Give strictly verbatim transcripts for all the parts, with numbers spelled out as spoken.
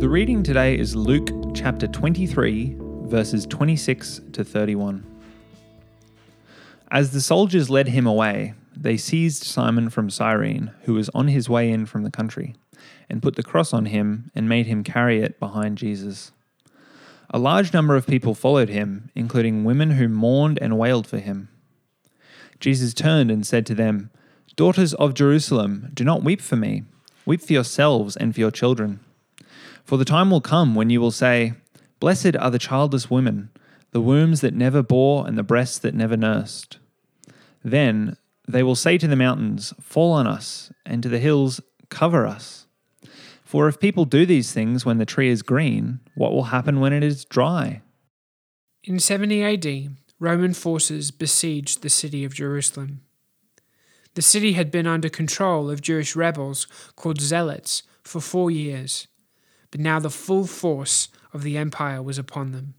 The reading today is Luke chapter twenty-three, verses twenty-six to thirty-one. As the soldiers led him away, they seized Simon from Cyrene, who was on his way in from the country, and put the cross on him and made him carry it behind Jesus. A large number of people followed him, including women who mourned and wailed for him. Jesus turned and said to them, "Daughters of Jerusalem, do not weep for me. Weep for yourselves and for your children. For the time will come when you will say, 'Blessed are the childless women, the wombs that never bore and the breasts that never nursed.' Then they will say to the mountains, 'Fall on us,' and to the hills, 'Cover us.' For if people do these things when the tree is green, what will happen when it is dry?" In seventy A D, Roman forces besieged the city of Jerusalem. The city had been under control of Jewish rebels called Zealots for four years. But now the full force of the empire was upon them.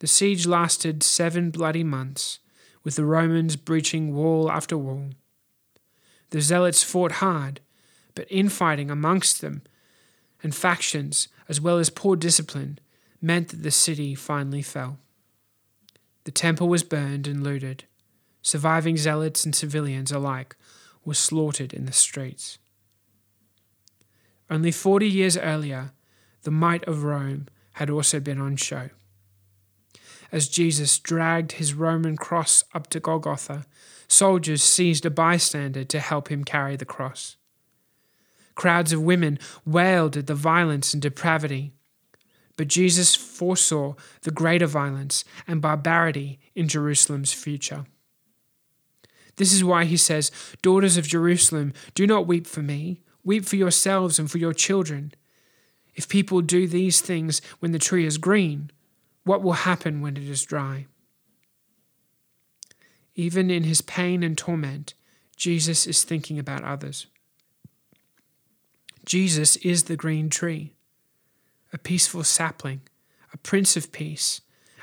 The siege lasted seven bloody months, with the Romans breaching wall after wall. The Zealots fought hard, but infighting amongst them and factions, as well as poor discipline, meant that the city finally fell. The temple was burned and looted. Surviving Zealots and civilians alike were slaughtered in the streets. Only forty years earlier, the might of Rome had also been on show. As Jesus dragged his Roman cross up to Golgotha, soldiers seized a bystander to help him carry the cross. Crowds of women wailed at the violence and depravity, but Jesus foresaw the greater violence and barbarity in Jerusalem's future. This is why he says, "Daughters of Jerusalem, do not weep for me. Weep for yourselves and for your children. If people do these things when the tree is green, what will happen when it is dry?" Even in his pain and torment, Jesus is thinking about others. Jesus is the green tree, a peaceful sapling, a prince of peace,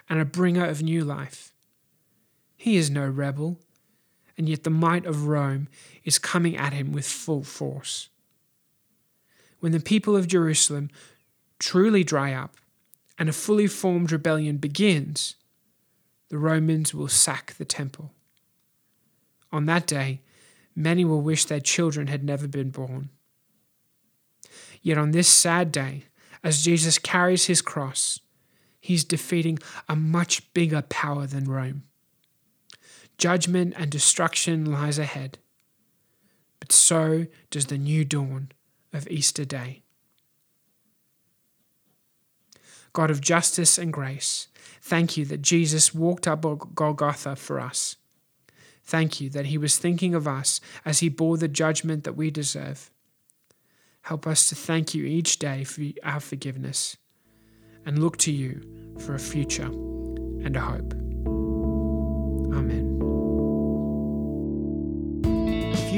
and a bringer of new life. He is no rebel, and yet the might of Rome is coming at him with full force. When the people of Jerusalem truly dry up and a fully formed rebellion begins, the Romans will sack the temple. On that day, many will wish their children had never been born. Yet on this sad day, as Jesus carries his cross, he's defeating a much bigger power than Rome. Judgment and destruction lies ahead, but so does the new dawn of Easter Day. God of justice and grace, thank you that Jesus walked up Golgotha for us. Thank you that he was thinking of us as he bore the judgment that we deserve. Help us to thank you each day for our forgiveness and look to you for a future and a hope. Amen. If